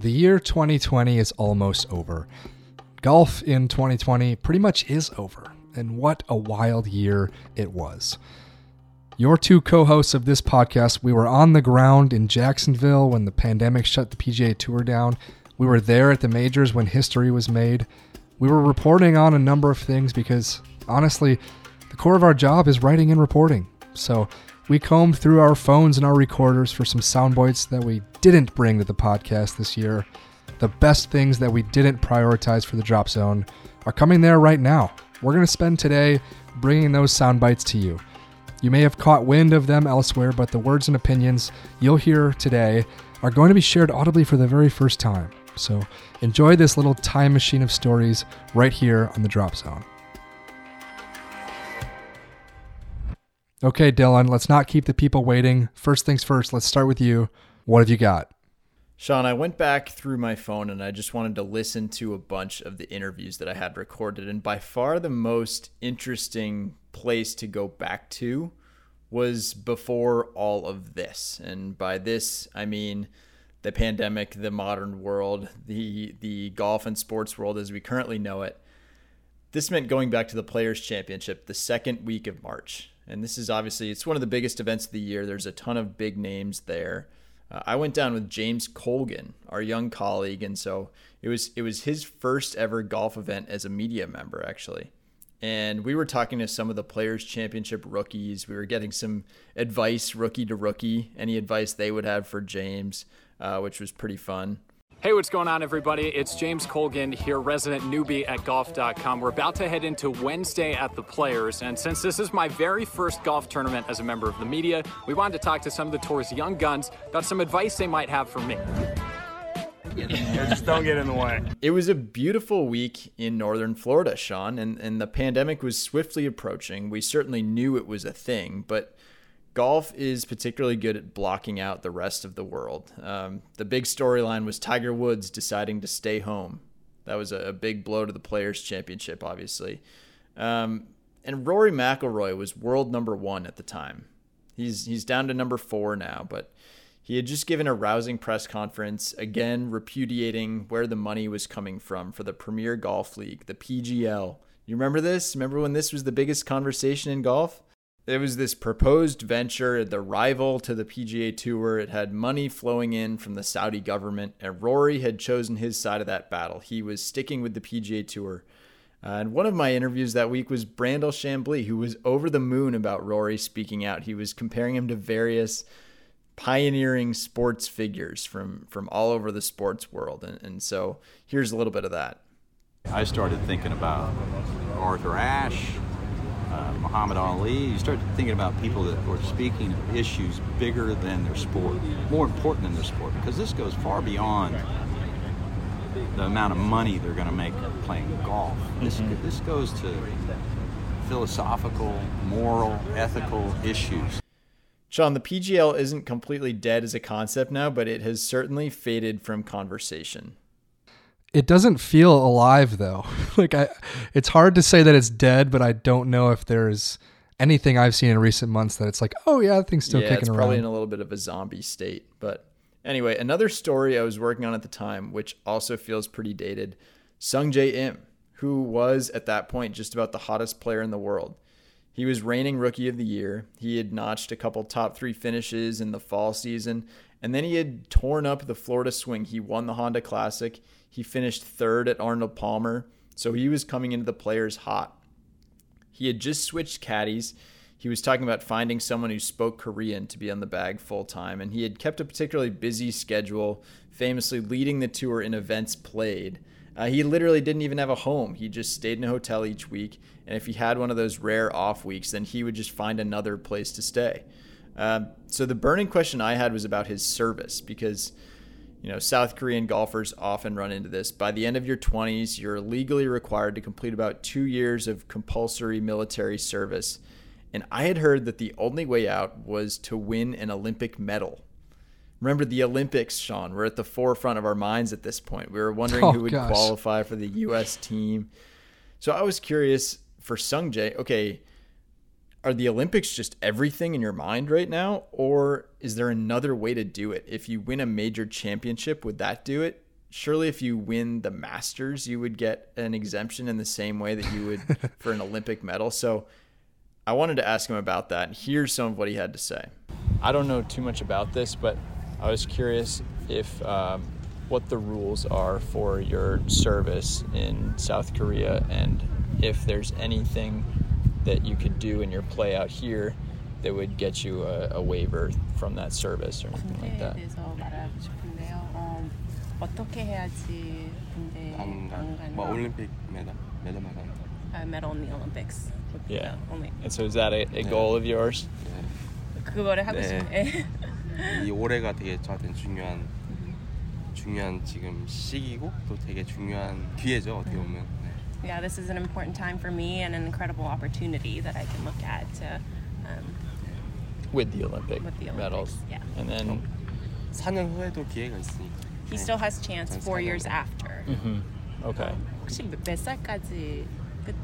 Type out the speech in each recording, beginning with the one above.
The year 2020 is almost over. Golf in 2020 pretty much is over, and what a wild year it was. Your two co-hosts of this podcast, we were on the ground in Jacksonville when the pandemic shut the PGA Tour down. We were there at the majors when history was made. We were reporting on a number of things because, honestly, the core of our job is writing and reporting. So we combed through our phones and our recorders for some sound bites that we didn't bring to the podcast this year. The best things that we didn't prioritize for the drop zone are coming there right now. We're going to spend today bringing those sound bites to you. You may have caught wind of them elsewhere, but the words and opinions you'll hear today are going to be shared audibly for the very first time. So enjoy this little time machine of stories right here on the drop zone. Okay, Dylan, let's not keep the people waiting. First things first, let's start with you. What have you got? Sean, I went back through my phone and I just wanted to listen to a bunch of the interviews that I had recorded. And by far the most interesting place to go back to was before all of this. And by this, I mean the pandemic, the modern world, the golf and sports world as we currently know it. This meant going back to the Players Championship the second week of March. And this is obviously, it's one of the biggest events of the year. There's a ton of big names there. I went down with James Colgan, our young colleague, and so it was his first ever golf event as a media member, actually. And we were talking to some of the Players Championship rookies. We were getting some advice, rookie to rookie, any advice they would have for James, which was pretty fun. Hey, what's going on, everybody? It's James Colgan here, resident newbie at golf.com. We're about to head into Wednesday at the Players, and since this is my very first golf tournament as a member of the media, we wanted to talk to some of the tour's young guns about some advice they might have for me. Just don't get in the way. It was a beautiful week in northern Florida, Sean, and the pandemic was swiftly approaching. We certainly knew it was a thing, but golf is particularly good at blocking out the rest of the world. The big storyline was Tiger Woods deciding to stay home. That was a big blow to the Players' Championship, obviously. And Rory McIlroy was world number one at the time. He's down to number four now, but he had just given a rousing press conference, again repudiating where the money was coming from for the Premier Golf League, the PGL. You remember this? Remember when this was the biggest conversation in golf? It was this proposed venture, the rival to the PGA Tour. It had money flowing in from the Saudi government, and Rory had chosen his side of that battle. He was sticking with the PGA Tour. And one of my interviews that week was Brandel Chamblee, who was over the moon about Rory speaking out. He was comparing him to various pioneering sports figures from all over the sports world. And so here's a little bit of that. I started thinking about Arthur Ashe, Muhammad Ali. You start thinking about people that were speaking of issues bigger than their sport, more important than their sport, because this goes far beyond the amount of money they're going to make playing golf. This goes to philosophical, moral, ethical issues. Sean, the PGL isn't completely dead as a concept now, but it has certainly faded from conversation. It doesn't feel alive, though. It's hard to say that it's dead, but I don't know if there's anything I've seen in recent months that it's like, oh yeah, that thing's still kicking around. Yeah, it's probably in a little bit of a zombie state. But anyway, another story I was working on at the time, which also feels pretty dated, Sungjae Im, who was at that point just about the hottest player in the world. He was reigning Rookie of the Year. He had notched a couple top three finishes in the fall season, and then he had torn up the Florida swing. He won the Honda Classic. He finished third at Arnold Palmer, so he was coming into the Players hot. He had just switched caddies. He was talking about finding someone who spoke Korean to be on the bag full-time, and he had kept a particularly busy schedule, famously leading the tour in events played. He literally didn't even have a home. He just stayed in a hotel each week, and if he had one of those rare off weeks, then he would just find another place to stay. So the burning question I had was about his service, because South Korean golfers often run into this. By the end of your 20s, you're legally required to complete about 2 years of compulsory military service. And I had heard that the only way out was to win an Olympic medal. Remember the Olympics, Sean, were at the forefront of our minds at this point. We were wondering who would qualify for the U.S. team. So I was curious for Sungjae, okay, are the Olympics just everything in your mind right now? Or is there another way to do it? If you win a major championship, would that do it? surely if you win the Masters, you would get an exemption in the same way that you would for an Olympic medal. So I wanted to ask him about that, and here's some of what he had to say. I don't know too much about this, but I was curious if what the rules are for your service in South Korea, and if there's anything that you could do in your play out here that would get you a waiver from that service or anything like that. 어떻게 해야지 근데 뭐 올림픽 메달 말아요. Medal in the Olympics. Yeah. Only. And so is that a goal of yours? 그거를 하고 싶네. 이 올해가 되게 저한테 중요한 지금 시기고 또 되게 중요한 기회죠 어떻게 보면. Yeah, this is an important time for me and an incredible opportunity that I can look at to with the Olympic medals. Yeah. And then 4년 후에도 기회가 있으니까. He still has a chance 4 years after. Mm-hmm. Okay. 혹시 몇 살까지 끝?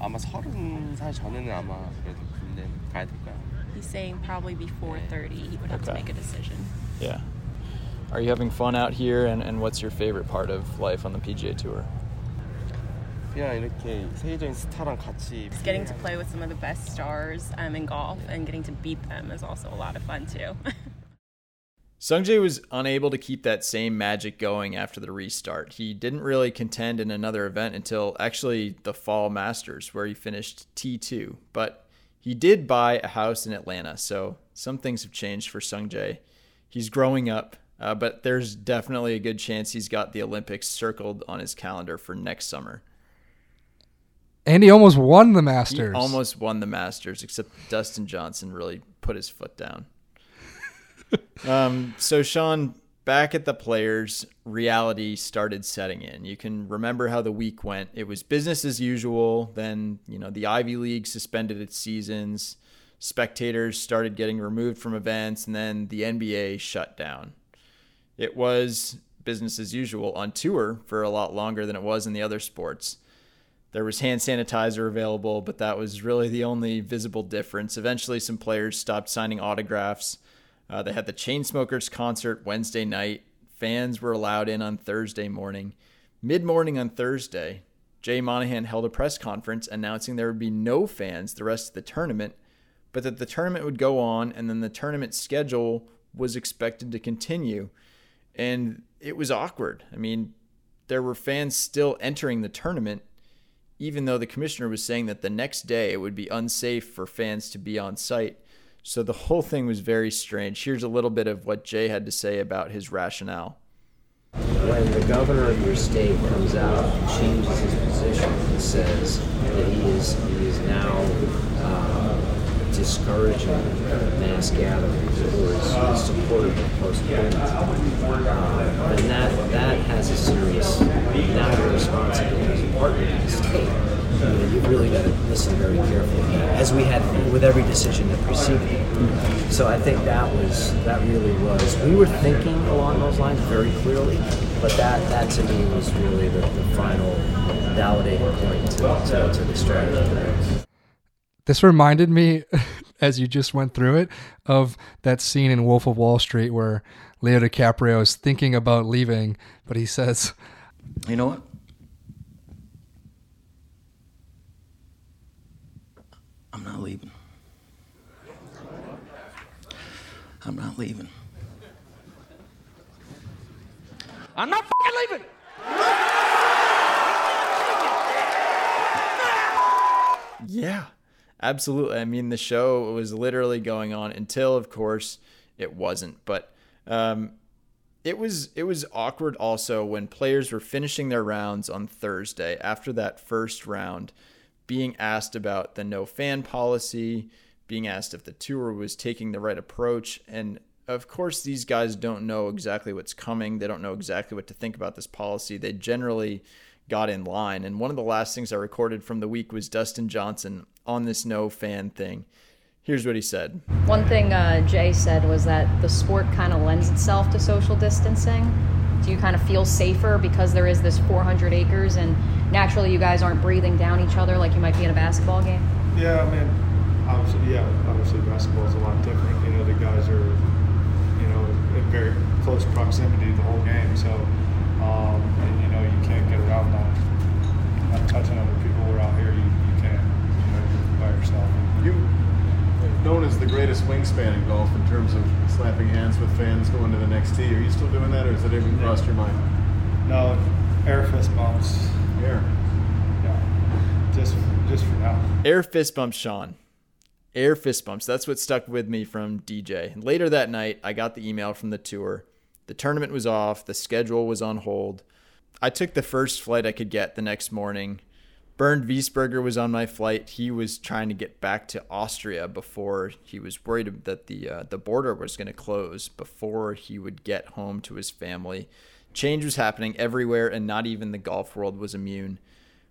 아마 30살 전에는 아마 그래도 군대 가야 될까요? He's saying probably before 30 he would have to make a decision. Yeah. Are you having fun out here, and what's your favorite part of life on the PGA Tour? 그냥 이렇게 세계적인 스타랑 같이. It's getting to play with some of the best stars in golf, and getting to beat them is also a lot of fun too. Sungjae was unable to keep that same magic going after the restart. He didn't really contend in another event until actually the Fall Masters, where he finished T2. But he did buy a house in Atlanta, so some things have changed for Sungjae. He's growing up, but there's definitely a good chance he's got the Olympics circled on his calendar for next summer. And he almost won the Masters. Except Dustin Johnson really put his foot down. So Sean, back at the Players, reality started setting in. You can remember how the week went. It was business as usual. Then, the Ivy League suspended its seasons. Spectators started getting removed from events, and then the NBA shut down. It was business as usual on tour for a lot longer than it was in the other sports. There was hand sanitizer available, but that was really the only visible difference. Eventually, some players stopped signing autographs. They had the Chainsmokers concert Wednesday night. Fans were allowed in on Thursday morning. Mid-morning on Thursday, Jay Monahan held a press conference announcing there would be no fans the rest of the tournament, but that the tournament would go on, and then the tournament schedule was expected to continue. And it was awkward. I mean, there were fans still entering the tournament, even though the commissioner was saying that the next day it would be unsafe for fans to be on site. So the whole thing was very strange. Here's a little bit of what Jay had to say about his rationale. When the governor of your state comes out and changes his position and says that he is now discouraging mass gatherings or is supportive of postponement, then that has a serious responsibility as a partner in the state. You've really got to listen very carefully, as we had with every decision that preceded it. So I think that really was. We were thinking along those lines very clearly, but that to me was really the final validating point to the strategy. This reminded me, as you just went through it, of that scene in Wolf of Wall Street where Leo DiCaprio is thinking about leaving, but he says, "You know what? I'm not leaving. I'm not leaving. I'm not fucking leaving." Yeah, absolutely. I mean, the show was literally going on until, of course, it wasn't. But it was awkward also when players were finishing their rounds on Thursday after that first round, being asked about the no fan policy, being asked if the tour was taking the right approach. And of course, these guys don't know exactly what's coming. They don't know exactly what to think about this policy. They generally got in line. And one of the last things I recorded from the week was Dustin Johnson on this no fan thing. Here's what he said. One thing Jay said was that the sport kind of lends itself to social distancing. Do you kind of feel safer because there is this 400 acres and naturally you guys aren't breathing down each other like you might be in a basketball game? Yeah, I mean, obviously basketball is a lot different. The guys are, in very close proximity the whole game. So, and, you know, you can't get around that. Not touching other people around here, you can't. You know, you're by yourself. You're known as the greatest wingspan in golf in terms of slapping hands with fans going to the next tee. Are you still doing that, or has it even crossed your mind? No, air fist bumps. Air. Yeah, just for now. Air fist bumps, Sean. Air fist bumps. That's what stuck with me from DJ. And later that night, I got the email from the tour. The tournament was off. The schedule was on hold. I took the first flight I could get the next morning. Bernd Wiesberger was on my flight. He was trying to get back to Austria before he was worried that the border was going to close before he would get home to his family. Change was happening everywhere, and not even the golf world was immune.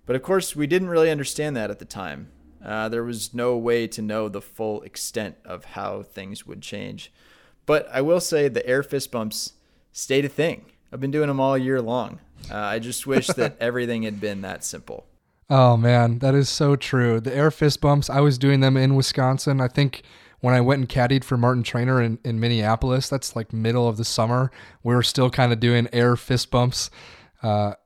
But of course, we didn't really understand that at the time. There was no way to know the full extent of how things would change. But I will say the air fist bumps stayed a thing. I've been doing them all year long. I just wish that everything had been that simple. Oh, man, that is so true. The air fist bumps, I was doing them in Wisconsin. I think when I went and caddied for Martin Trainer in Minneapolis, that's like middle of the summer. We were still kind of doing air fist bumps. But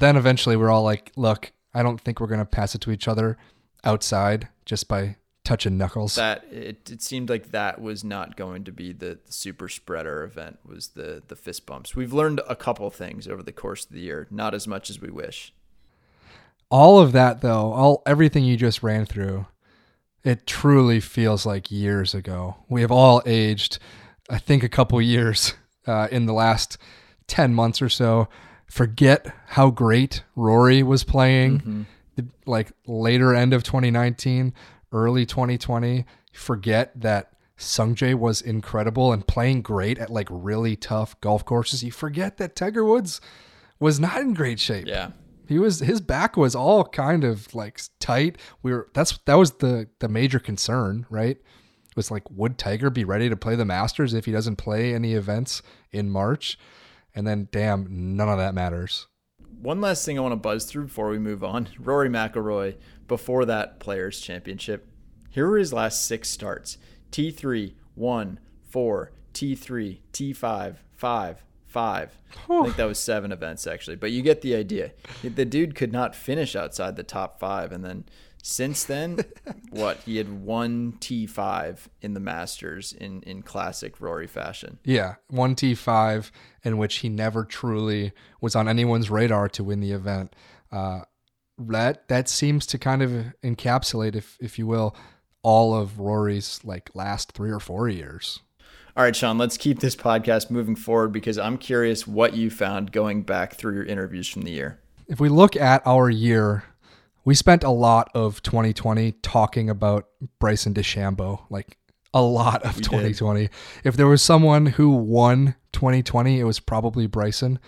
then eventually we're all like, look, I don't think we're going to pass it to each other outside just by touching knuckles. That it seemed like that was not going to be the super spreader event, was the fist bumps. We've learned a couple things over the course of the year, not as much as we wish. All of that though, everything you just ran through, it truly feels like years ago. We have all aged, I think, a couple years in the last 10 months or so. Forget how great Rory was playing. Mm-hmm. Like later end of 2019, early 2020, forget that Sungjae was incredible and playing great at like really tough golf courses. You forget that Tiger Woods was not in great shape. Yeah. His back was all kind of like tight. That was the major concern, right? It was like, would Tiger be ready to play the Masters if he doesn't play any events in March? And then damn, none of that matters. One last thing I want to buzz through before we move on. Rory McIlroy, before that Players Championship, here were his last 6 starts. T3, 1, 4, T3, T5, 5, 5. I think that was 7 events, actually. But you get the idea. The dude could not finish outside the top 5. And then since then, he had 1 T5 in the Masters in classic Rory fashion. Yeah, 1 T5 in which he never truly was on anyone's radar to win the event. That seems to kind of encapsulate, if you will, all of Rory's like last 3 or 4 years. All right, Sean, let's keep this podcast moving forward because I'm curious what you found going back through your interviews from the year. If we look at our year, we spent a lot of 2020 talking about Bryson DeChambeau, like a lot of 2020. Did. If there was someone who won 2020, it was probably Bryson.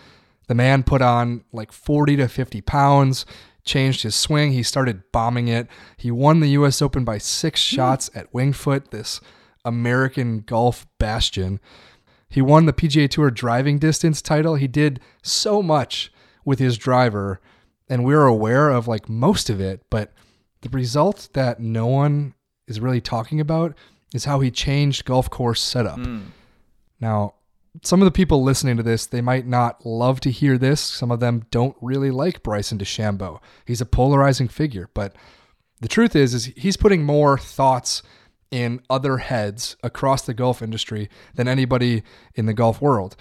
The man put on like 40 to 50 pounds, changed his swing. He started bombing it. He won the U.S. Open by 6 shots at Wingfoot, this American golf bastion. He won the PGA Tour driving distance title. He did so much with his driver. And we're aware of like most of it, but the result that no one is really talking about is how he changed golf course setup. Mm. Now, some of the people listening to this, they might not love to hear this. Some of them don't really like Bryson DeChambeau. He's a polarizing figure, but the truth is he's putting more thoughts in other heads across the golf industry than anybody in the golf world.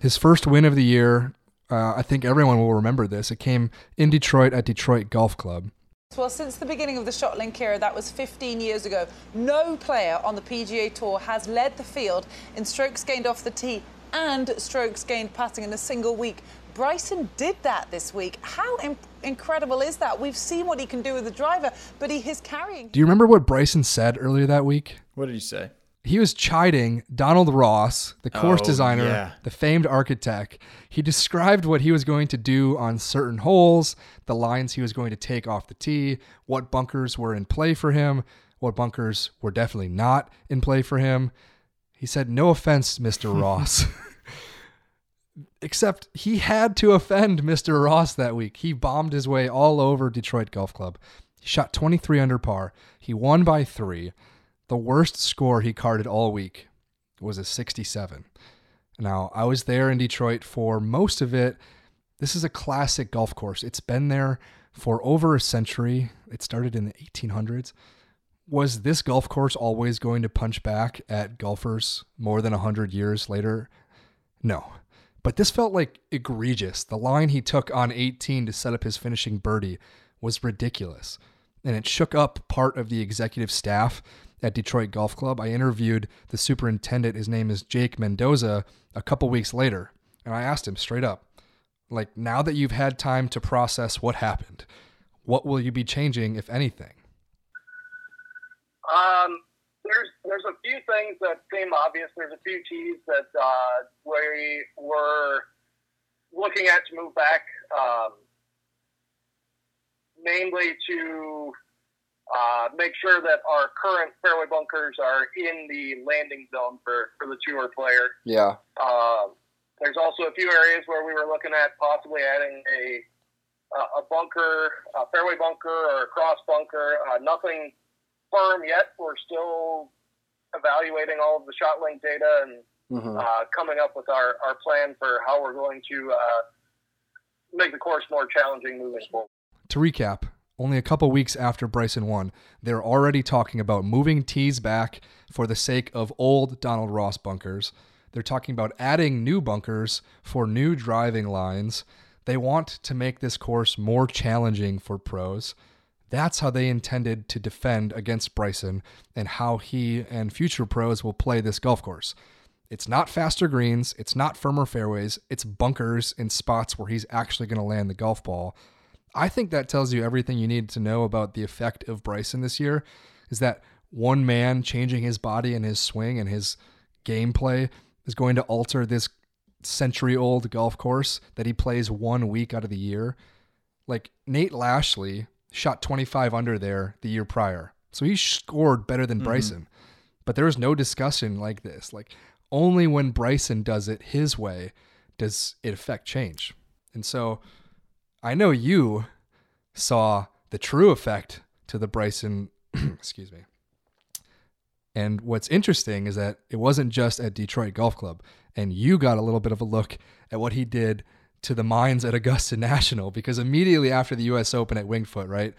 His first win of the year, I think everyone will remember this. It came in Detroit at Detroit Golf Club. Well, since the beginning of the ShotLink era, that was 15 years ago, no player on the PGA Tour has led the field in strokes gained off the tee and strokes gained putting in a single week. Bryson did that this week. How incredible is that? We've seen what he can do with the driver, but he is carrying. Do you remember what Bryson said earlier that week? What did he say? He was chiding Donald Ross, the course designer, the famed architect. He described what he was going to do on certain holes, the lines he was going to take off the tee, what bunkers were in play for him, what bunkers were definitely not in play for him. He said, "No offense, Mr. Ross." Except he had to offend Mr. Ross that week. He bombed his way all over Detroit Golf Club. He shot 23 under par. He won by 3. The worst score he carded all week was a 67. Now, I was there in Detroit for most of it. This is a classic golf course. It's been there for over a century. It started in the 1800s. Was this golf course always going to punch back at golfers more than 100 years later? No. But this felt like egregious. The line he took on 18 to set up his finishing birdie was ridiculous. And it shook up part of the executive staff at Detroit Golf Club. I interviewed the superintendent. His name is Jake Mendoza a couple weeks later. And I asked him straight up, like, now that you've had time to process what happened, what will you be changing, if anything? There's a few things that seem obvious. There's a few tees that we were looking at to move back, mainly to make sure that our current fairway bunkers are in the landing zone for the tour player. Yeah. There's also a few areas where we were looking at possibly adding a bunker, a fairway bunker or a cross bunker. Nothing firm yet. We're still evaluating all of the ShotLink data and coming up with our plan for how we're going to make the course more challenging moving forward. To recap, only a couple weeks after Bryson won, they're already talking about moving tees back for the sake of old Donald Ross bunkers. They're talking about adding new bunkers for new driving lines. They want to make this course more challenging for pros. That's how they intended to defend against Bryson and how he and future pros will play this golf course. It's not faster greens. It's not firmer fairways. It's bunkers in spots where he's actually going to land the golf ball. I think that tells you everything you need to know about the effect of Bryson this year, is that one man changing his body and his swing and his gameplay is going to alter this century-old golf course that he plays 1 week out of the year. Like, Nate Lashley shot 25 under there the year prior. So he scored better than Bryson, but there was no discussion like this. Like, only when Bryson does it his way does it affect change. And so I know you saw the true effect to the Bryson, excuse me. And what's interesting is that it wasn't just at Detroit Golf Club, and you got a little bit of a look at what he did to the minds at Augusta National, because immediately after the US Open at Wingfoot, right?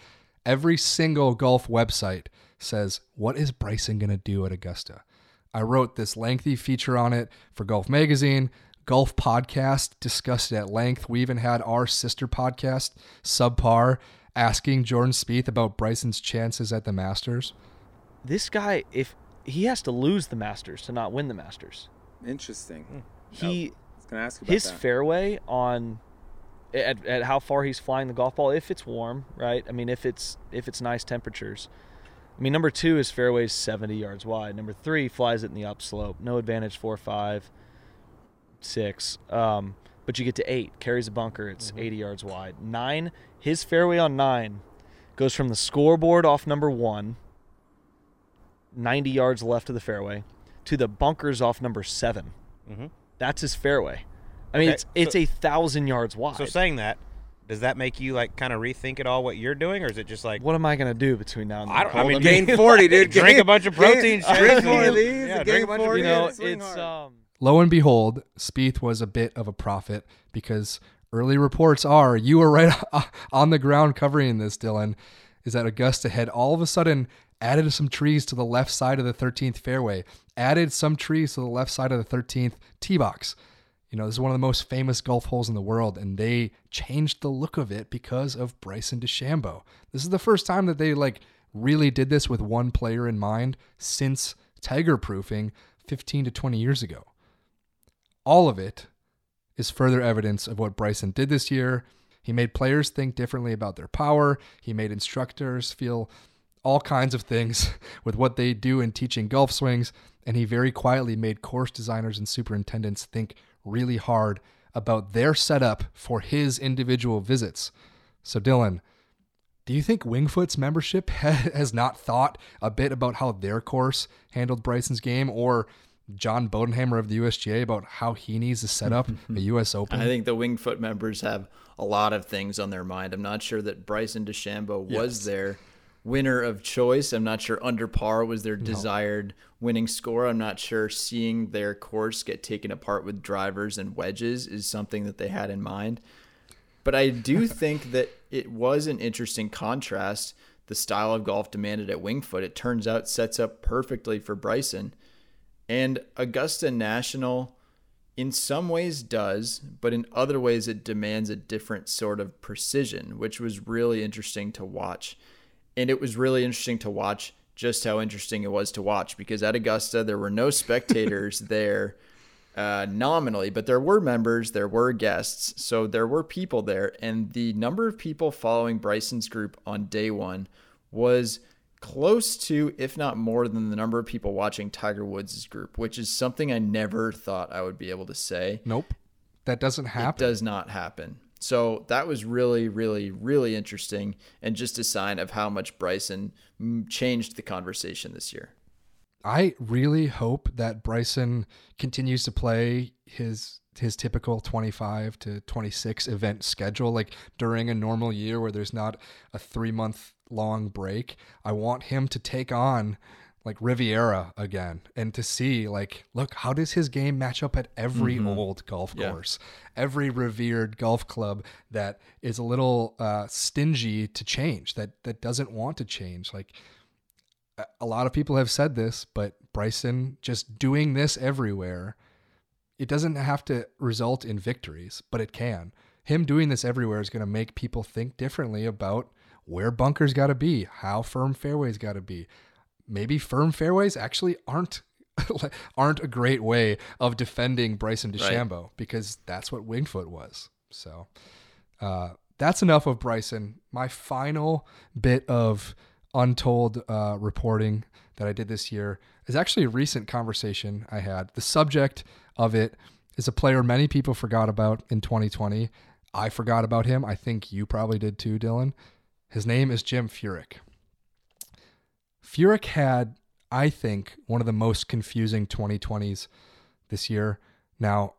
Every single golf website says, what is Bryson going to do at Augusta? I wrote this lengthy feature on it for Golf Magazine. Golf Podcast discussed it at length. We even had our sister podcast, Subpar, asking Jordan Spieth about Bryson's chances at the Masters. This guy, if he has to lose the Masters to not win the Masters. Interesting. He... Gonna ask about his that. Fairway on at how far he's flying the golf ball, if it's warm, right? I mean, if it's nice temperatures. I mean, number two, his fairway is 70 yards wide. Number three, flies it in the upslope. No advantage 4, 5, 6. But you get to 8, carries a bunker. It's 80 yards wide. 9, his fairway on 9 goes from the scoreboard off number 1, 90 yards left of the fairway, to the bunkers off number 7. Mm-hmm. That's his fairway. I mean, okay, it's 1,000 yards wide. So saying that, does that make you, like, kind of rethink at all what you're doing, or is it just like... What am I going to do between now and then? I mean, gain 40, dude. Drink a bunch of protein shakes. Drink 40. You know, it's... Lo and behold, Spieth was a bit of a prophet, because early reports are, you were right on the ground covering this, Dylan, is that Augusta had all of a sudden added some trees to the left side of the 13th fairway, added some trees to the left side of the 13th tee box. You know, this is one of the most famous golf holes in the world, and they changed the look of it because of Bryson DeChambeau. This is the first time that they, like, really did this with one player in mind since Tiger proofing 15 to 20 years ago. All of it is further evidence of what Bryson did this year. He made players think differently about their power. He made instructors feel all kinds of things with what they do in teaching golf swings, and he very quietly made course designers and superintendents think really hard about their setup for his individual visits. So Dylan, do you think Wingfoot's membership has not thought a bit about how their course handled Bryson's game, or John Bodenhammer of the USGA about how he needs to set up the US Open? I think the Wingfoot members have a lot of things on their mind. I'm not sure that Bryson DeChambeau was there winner of choice. I'm not sure under par was their desired winning score. I'm not sure seeing their course get taken apart with drivers and wedges is something that they had in mind. But I do think that it was an interesting contrast, the style of golf demanded at Wingfoot. It turns out sets up perfectly for Bryson. And Augusta National in some ways does, but in other ways it demands a different sort of precision, which was really interesting to watch. And it was really interesting to watch just how interesting it was to watch, because at Augusta there were no spectators there nominally, but there were members, there were guests, so there were people there. And the number of people following Bryson's group on day one was close to, if not more than, the number of people watching Tiger Woods' group, which is something I never thought I would be able to say. Nope. That doesn't happen. It does not happen. So that was really, really, really interesting, and just a sign of how much Bryson changed the conversation this year. I really hope that Bryson continues to play his typical 25 to 26 event schedule, like during a normal year where there's not a 3-month long break. I want him to take on like Riviera again and to see, like, look, how does his game match up at every old golf course, every revered golf club that is a little stingy to change, that doesn't want to change. Like, a lot of people have said this, but Bryson just doing this everywhere, it doesn't have to result in victories, but it can. Him doing this everywhere is going to make people think differently about where bunkers got to be, how firm fairways got to be. Maybe firm fairways actually aren't a great way of defending Bryson DeChambeau, because that's what Wingfoot was. So that's enough of Bryson. My final bit of untold reporting that I did this year is actually a recent conversation I had. The subject of it is a player many people forgot about in 2020. I forgot about him. I think you probably did too, Dylan. His name is Jim Furyk. Furyk had, I think, one of the most confusing 2020s this year. Now,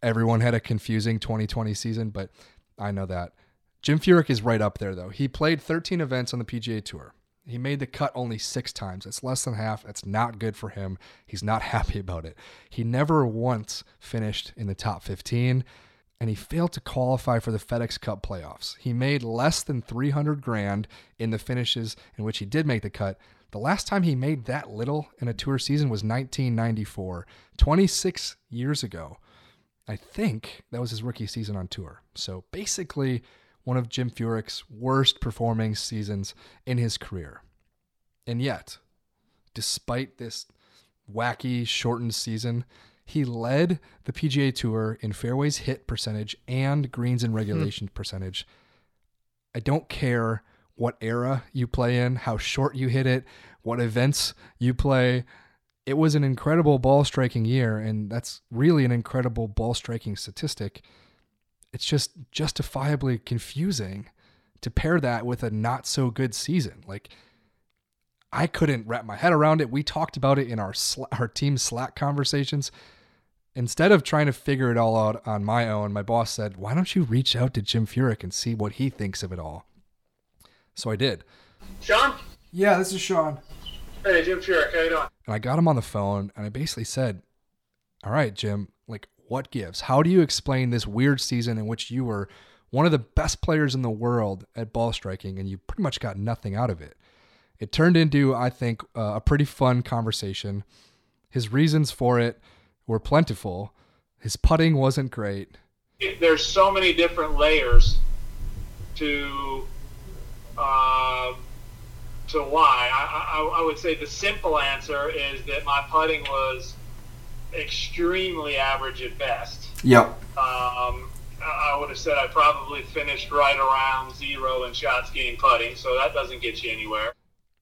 everyone had a confusing 2020 season, but I know that. Jim Furyk is right up there, though. He played 13 events on the PGA Tour. He made the cut only 6 times. That's less than half. That's not good for him. He's not happy about it. He never once finished in the top 15, and he failed to qualify for the FedEx Cup playoffs. He made less than $300,000 in the finishes in which he did make the cut. The last time he made that little in a tour season was 1994, 26 years ago. I think that was his rookie season on tour. So basically one of Jim Furyk's worst performing seasons in his career. And yet, despite this wacky shortened season, he led the PGA Tour in fairways hit percentage and greens in regulation percentage. I don't care what era you play in, how short you hit it, what events you play. It was an incredible ball striking year, and that's really an incredible ball striking statistic. It's just justifiably confusing to pair that with a not so good season. Like, I couldn't wrap my head around it. We talked about it in our team Slack conversations. Instead of trying to figure it all out on my own, my boss said, why don't you reach out to Jim Furyk and see what he thinks of it all? So I did. Sean? Yeah, this is Sean. Hey, Jim Furyk, how you doing? And I got him on the phone, and I basically said, all right, Jim, like, what gives? How do you explain this weird season in which you were one of the best players in the world at ball striking, and you pretty much got nothing out of it? It turned into, I think, a pretty fun conversation. His reasons for it were plentiful. His putting wasn't great. There's so many different layers to why. I would say the simple answer is that my putting was extremely average at best. Yep. I would have said I probably finished right around zero in shot, ski, and putting, so that doesn't get you anywhere.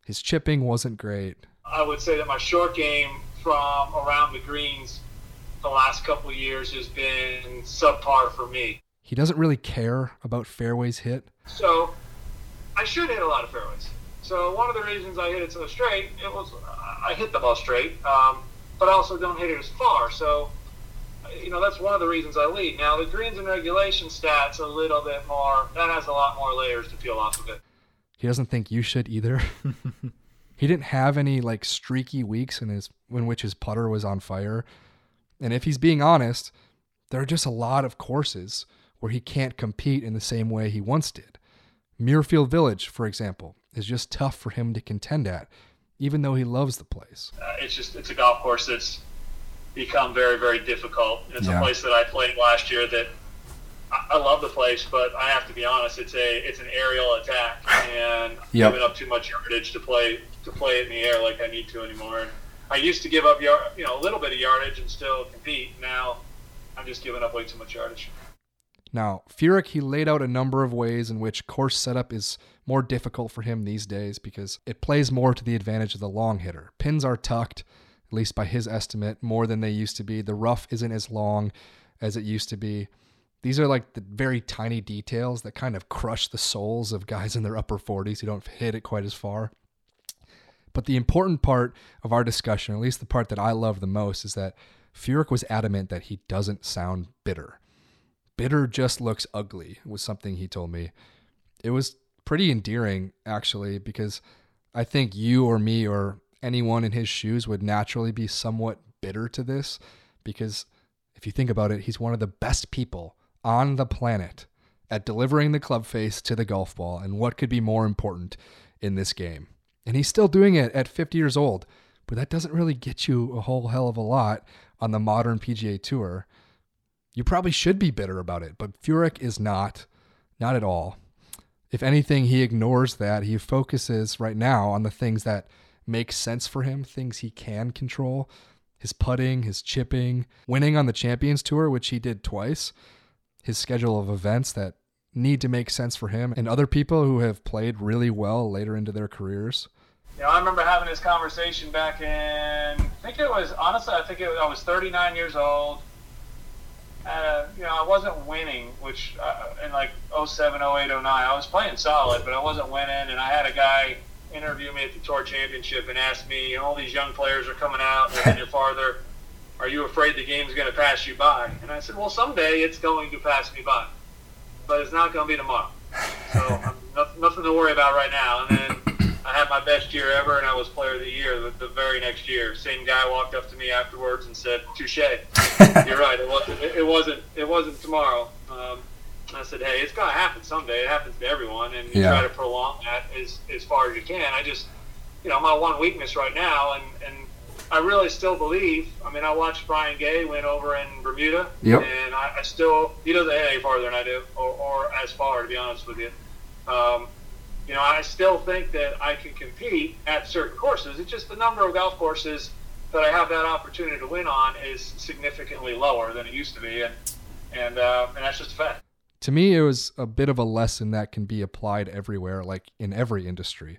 His chipping wasn't great. I would say that my short game from around the greens the last couple of years has been subpar for me. He doesn't really care about fairways hit. So I should hit a lot of fairways. So one of the reasons I hit it so straight, it was I hit the ball straight, but I also don't hit it as far. So, you know, that's one of the reasons I lead. Now, the greens and regulation stats a little bit more, that has a lot more layers to peel off of it. He doesn't think you should either. He didn't have any like streaky weeks in which his putter was on fire. And if he's being honest, there are just a lot of courses where he can't compete in the same way he once did. Muirfield Village, for example, is just tough for him to contend at, even though he loves the place. It's a golf course that's become very, very difficult. And it's a place that I played last year that I love the place, but I have to be honest, it's an aerial attack, and I've given up too much yardage to play it in the air like I need to anymore. And I used to give up a little bit of yardage and still compete. Now I'm just giving up way too much yardage. Now, Furyk, he laid out a number of ways in which course setup is more difficult for him these days because it plays more to the advantage of the long hitter. Pins are tucked, at least by his estimate, more than they used to be. The rough isn't as long as it used to be. These are like the very tiny details that kind of crush the souls of guys in their upper 40s who don't hit it quite as far. But the important part of our discussion, at least the part that I love the most, is that Furyk was adamant that he doesn't sound bitter. Bitter just looks ugly was something he told me. It was pretty endearing, actually, because I think you or me or anyone in his shoes would naturally be somewhat bitter to this because if you think about it, he's one of the best people on the planet at delivering the club face to the golf ball, and what could be more important in this game? And he's still doing it at 50 years old, but that doesn't really get you a whole hell of a lot on the modern PGA Tour. You probably should be bitter about it, but Furyk is not at all. If anything, he ignores that. He focuses right now on the things that make sense for him, things he can control, his putting, his chipping, winning on the Champions Tour, which he did twice, his schedule of events that need to make sense for him and other people who have played really well later into their careers. Yeah, I remember having this conversation back in, I was 39 years old. I wasn't winning, which in like 07, 08, 09, I was playing solid, but I wasn't winning. And I had a guy interview me at the Tour Championship and asked me, all these young players are coming out, they're hitting it farther. Are you afraid the game's going to pass you by? And I said, well, someday it's going to pass me by, but it's not going to be tomorrow. So nothing to worry about right now. And then I had my best year ever, and I was player of the year the very next year. Same guy walked up to me afterwards and said, touche. You're right. It wasn't tomorrow. And I said, hey, it's going to happen someday. It happens to everyone, and you try to prolong that as far as you can. I just, my one weakness right now, and I really still believe. I mean, I watched Brian Gay win over in Bermuda, and I still, he doesn't hit any farther than I do, or as far, to be honest with you. I still think that I can compete at certain courses. It's just the number of golf courses that I have that opportunity to win on is significantly lower than it used to be, and that's just a fact. To me, it was a bit of a lesson that can be applied everywhere, like in every industry.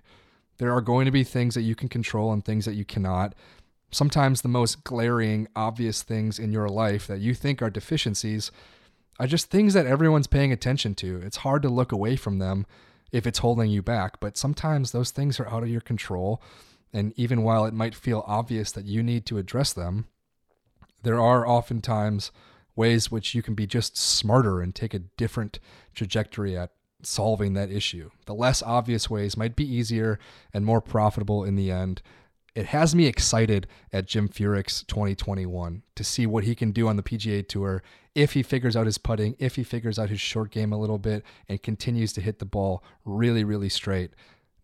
There are going to be things that you can control and things that you cannot. Sometimes the most glaring, obvious things in your life that you think are deficiencies are just things that everyone's paying attention to. It's hard to look away from them if it's holding you back, but sometimes those things are out of your control. And even while it might feel obvious that you need to address them, there are oftentimes ways which you can be just smarter and take a different trajectory at solving that issue. The less obvious ways might be easier and more profitable in the end. It has me excited at Jim Furyk's 2021 to see what he can do on the PGA Tour if he figures out his putting, if he figures out his short game a little bit and continues to hit the ball really, really straight.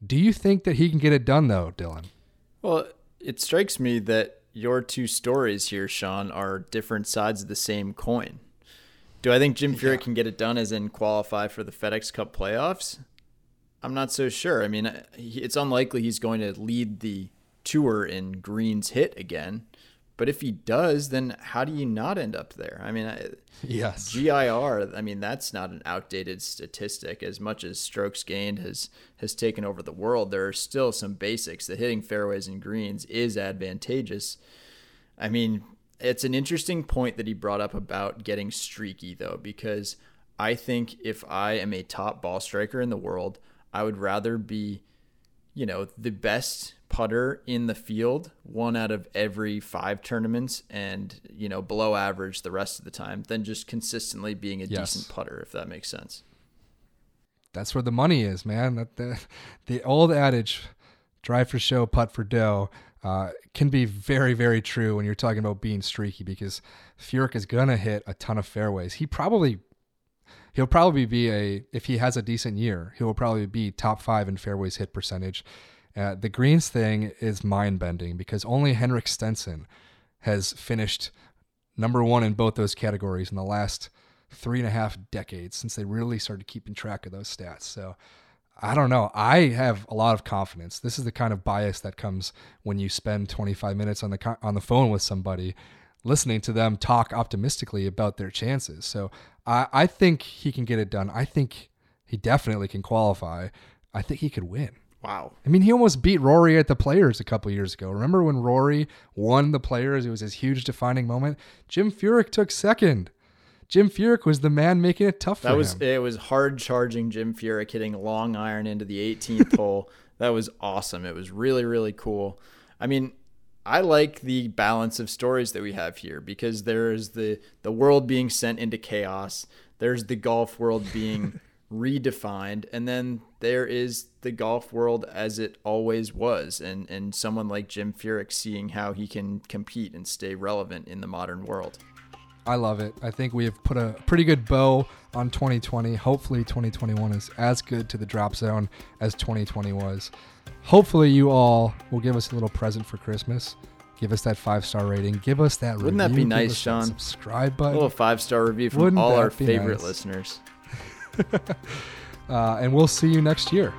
Do you think that he can get it done though, Dylan? Well, it strikes me that your two stories here, Sean, are different sides of the same coin. Do I think Jim Furyk can get it done as in qualify for the FedEx Cup playoffs? I'm not so sure. I mean, it's unlikely he's going to lead the tour in greens hit again. But if he does, then how do you not end up there? I mean, yes. GIR, I mean, that's not an outdated statistic. As much as strokes gained has taken over the world, there are still some basics that hitting fairways and greens is advantageous. I mean, it's an interesting point that he brought up about getting streaky, though, because I think if I am a top ball striker in the world, I would rather be, the best putter in the field, one out of every 5 tournaments and, below average the rest of the time, than just consistently being a decent putter, if that makes sense. that's where the money is, man. That the old adage, drive for show, putt for dough, can be very, very true when you're talking about being streaky, because Furyk is going to hit a ton of fairways. He'll probably be if he has a decent year, he will probably be top 5 in fairways hit percentage. The greens thing is mind bending because only Henrik Stenson has finished number 1 in both those categories in the last 3.5 decades since they really started keeping track of those stats. So I don't know. I have a lot of confidence. This is the kind of bias that comes when you spend 25 minutes on the phone with somebody, listening to them talk optimistically about their chances. So I think he can get it done. I think he definitely can qualify. I think he could win. Wow. I mean, he almost beat Rory at the Players a couple years ago. Remember when Rory won the Players? It was his huge defining moment. Jim Furyk took second. Jim Furyk was the man making it tough for him. It was hard charging Jim Furyk hitting a long iron into the 18th hole. That was awesome. It was really, really cool. I mean, I like the balance of stories that we have here because there is the world being sent into chaos. There's the golf world being redefined. And then there is the golf world as it always was, and someone like Jim Furyk seeing how he can compete and stay relevant in the modern world. I love it. I think we have put a pretty good bow on 2020. Hopefully 2021 is as good to the drop zone as 2020 was. Hopefully you all will give us a little present for Christmas. Give us that 5-star rating. Give us that review. Wouldn't that be nice, Sean? Subscribe button. A little 5-star review from all our favorite listeners. And we'll see you next year.